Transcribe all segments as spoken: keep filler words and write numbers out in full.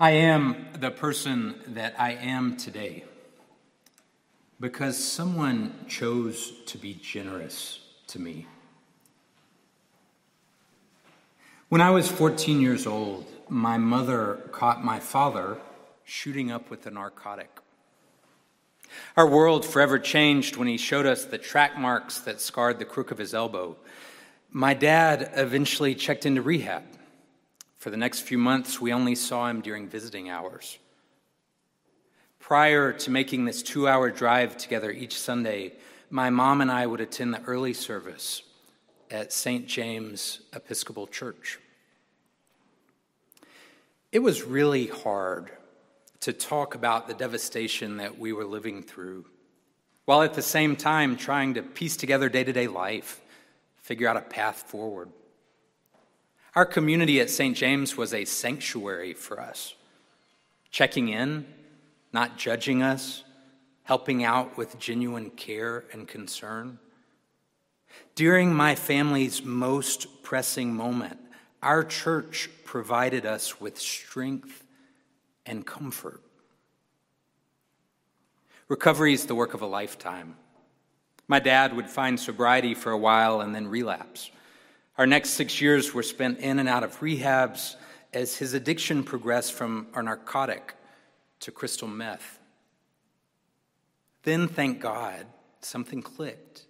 I am the person that I am today because someone chose to be generous to me. When I was fourteen years old, my mother caught my father shooting up with a narcotic. Our world forever changed when he showed us the track marks that scarred the crook of his elbow. My dad eventually checked into rehab. For the next few months, we only saw him during visiting hours. Prior to making this two-hour drive together each Sunday, my mom and I would attend the early service at Saint James Episcopal Church. It was really hard to talk about the devastation that we were living through, while at the same time trying to piece together day-to-day life, figure out a path forward. Our community at Saint James was a sanctuary for us, checking in, not judging us, helping out with genuine care and concern. During my family's most pressing moment, our church provided us with strength and comfort. Recovery is the work of a lifetime. My dad would find sobriety for a while and then relapse. Our next six years were spent in and out of rehabs as his addiction progressed from a narcotic to crystal meth. Then, thank God, something clicked.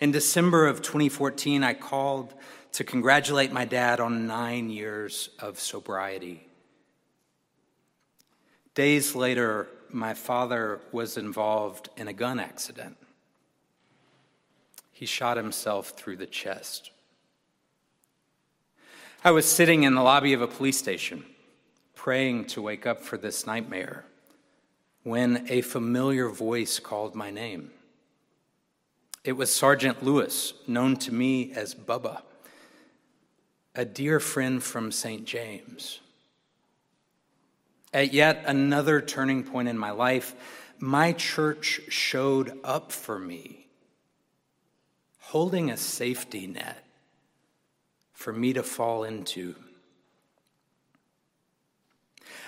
In December of twenty fourteen, I called to congratulate my dad on nine years of sobriety. Days later, my father was involved in a gun accident. He shot himself through the chest. I was sitting in the lobby of a police station, praying to wake up for this nightmare, when a familiar voice called my name. It was Sergeant Lewis, known to me as Bubba, a dear friend from Saint James. At yet another turning point in my life, my church showed up for me, holding a safety net for me to fall into.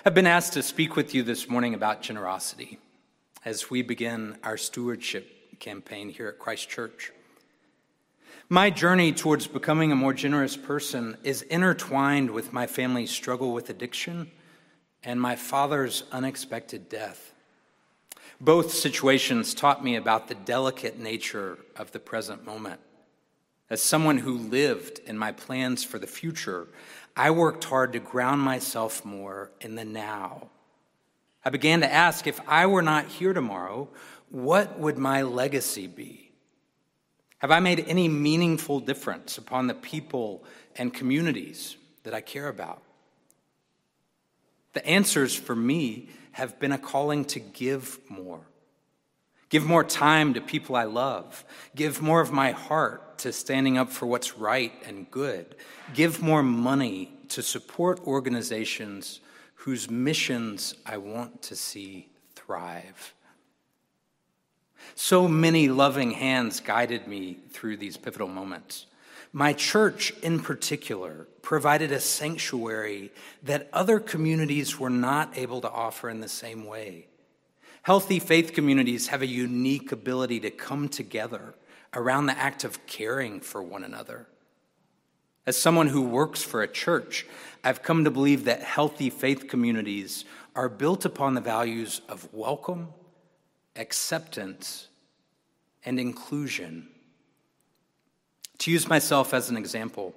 I've been asked to speak with you this morning about generosity as we begin our stewardship campaign here at Christ Church. My journey towards becoming a more generous person is intertwined with my family's struggle with addiction and my father's unexpected death. Both situations taught me about the delicate nature of the present moment. As someone who lived in my plans for the future, I worked hard to ground myself more in the now. I began to ask, if I were not here tomorrow, what would my legacy be? Have I made any meaningful difference upon the people and communities that I care about? The answers for me have been a calling to give more. Give more time to people I love. Give more of my heart to standing up for what's right and good. Give more money to support organizations whose missions I want to see thrive. So many loving hands guided me through these pivotal moments. My church, in particular, provided a sanctuary that other communities were not able to offer in the same way. Healthy faith communities have a unique ability to come together around the act of caring for one another. As someone who works for a church, I've come to believe that healthy faith communities are built upon the values of welcome, acceptance, and inclusion. To use myself as an example,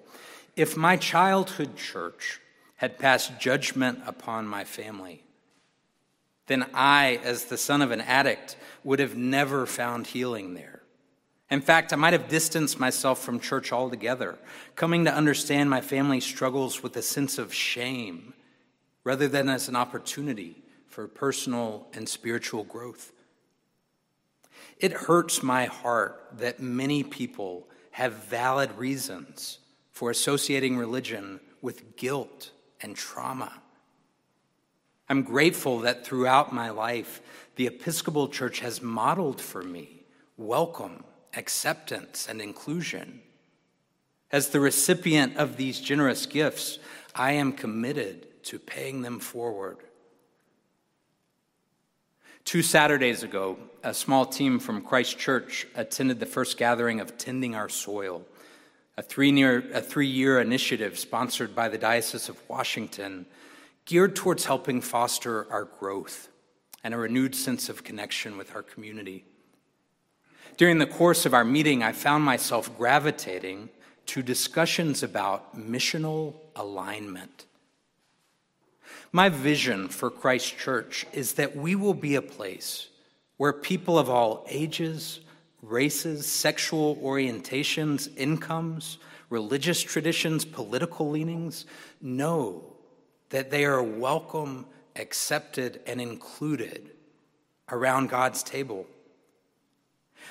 if my childhood church had passed judgment upon my family, then I, as the son of an addict, would have never found healing there. In fact, I might have distanced myself from church altogether, coming to understand my family's struggles with a sense of shame rather than as an opportunity for personal and spiritual growth. It hurts my heart that many people have valid reasons for associating religion with guilt and trauma. I'm grateful that throughout my life, the Episcopal Church has modeled for me welcome, acceptance, and inclusion. As the recipient of these generous gifts, I am committed to paying them forward. Two Saturdays ago, a small team from Christ Church attended the first gathering of Tending Our Soil, a three-year, a three-year initiative sponsored by the Diocese of Washington, geared towards helping foster our growth and a renewed sense of connection with our community. During the course of our meeting, I found myself gravitating to discussions about missional alignment. My vision for Christ Church is that we will be a place where people of all ages, races, sexual orientations, incomes, religious traditions, political leanings, know that they are welcome, accepted, and included around God's table.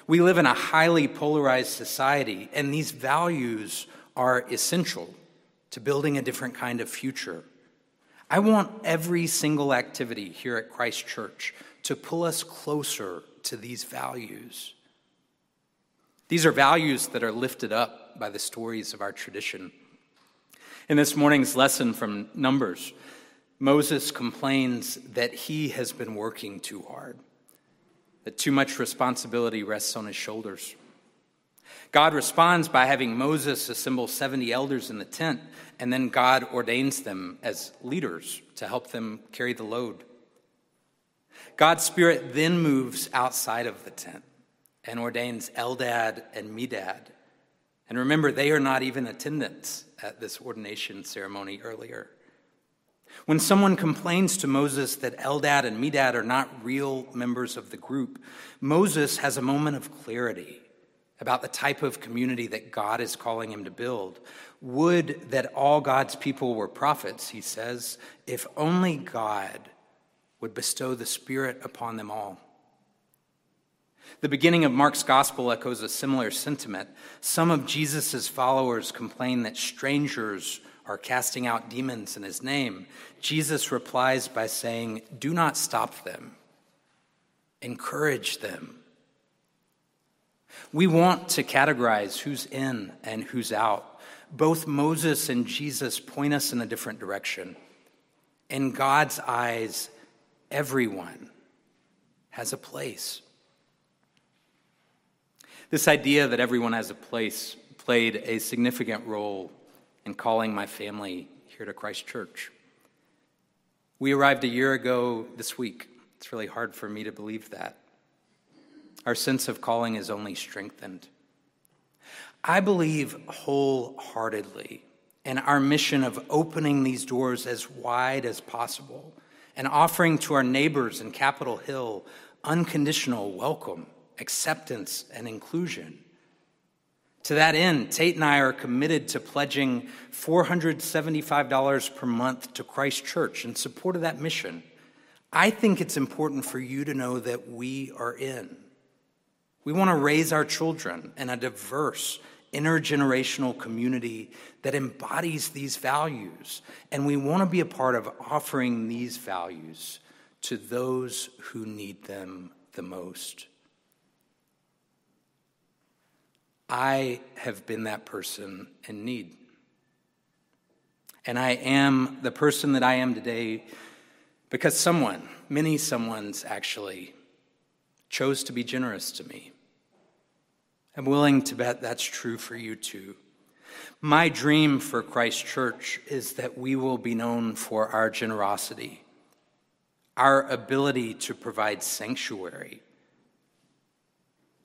We live in a highly polarized society, and these values are essential to building a different kind of future. I want every single activity here at Christ Church to pull us closer to these values. These are values that are lifted up by the stories of our tradition. In this morning's lesson from Numbers, Moses complains that he has been working too hard, that too much responsibility rests on his shoulders. God responds by having Moses assemble seventy elders in the tent, and then God ordains them as leaders to help them carry the load. God's Spirit then moves outside of the tent and ordains Eldad and Medad. And remember, they are not even attendants at this ordination ceremony earlier. When someone complains to Moses that Eldad and Medad are not real members of the group, Moses has a moment of clarity about the type of community that God is calling him to build. Would that all God's people were prophets, he says, if only God would bestow the Spirit upon them all. The beginning of Mark's gospel echoes a similar sentiment. Some of Jesus' followers complain that strangers are casting out demons in his name. Jesus replies by saying, "Do not stop them. Encourage them." We want to categorize who's in and who's out. Both Moses and Jesus point us in a different direction. In God's eyes, everyone has a place. This idea that everyone has a place played a significant role in calling my family here to Christ Church. We arrived a year ago this week. It's really hard for me to believe that. Our sense of calling is only strengthened. I believe wholeheartedly in our mission of opening these doors as wide as possible and offering to our neighbors in Capitol Hill unconditional welcome, acceptance, and inclusion. To that end, Tate and I are committed to pledging four hundred seventy-five dollars per month to Christ Church in support of that mission. I think it's important for you to know that we are in. We want to raise our children in a diverse, intergenerational community that embodies these values, and we want to be a part of offering these values to those who need them the most. I have been that person in need. And I am the person that I am today because someone, many someones actually, chose to be generous to me. I'm willing to bet that's true for you too. My dream for Christ Church is that we will be known for our generosity, our ability to provide sanctuary,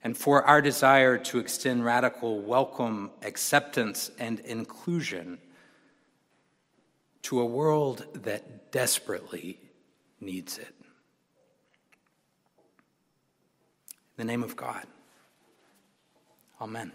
and for our desire to extend radical welcome, acceptance, and inclusion to a world that desperately needs it. In the name of God, amen.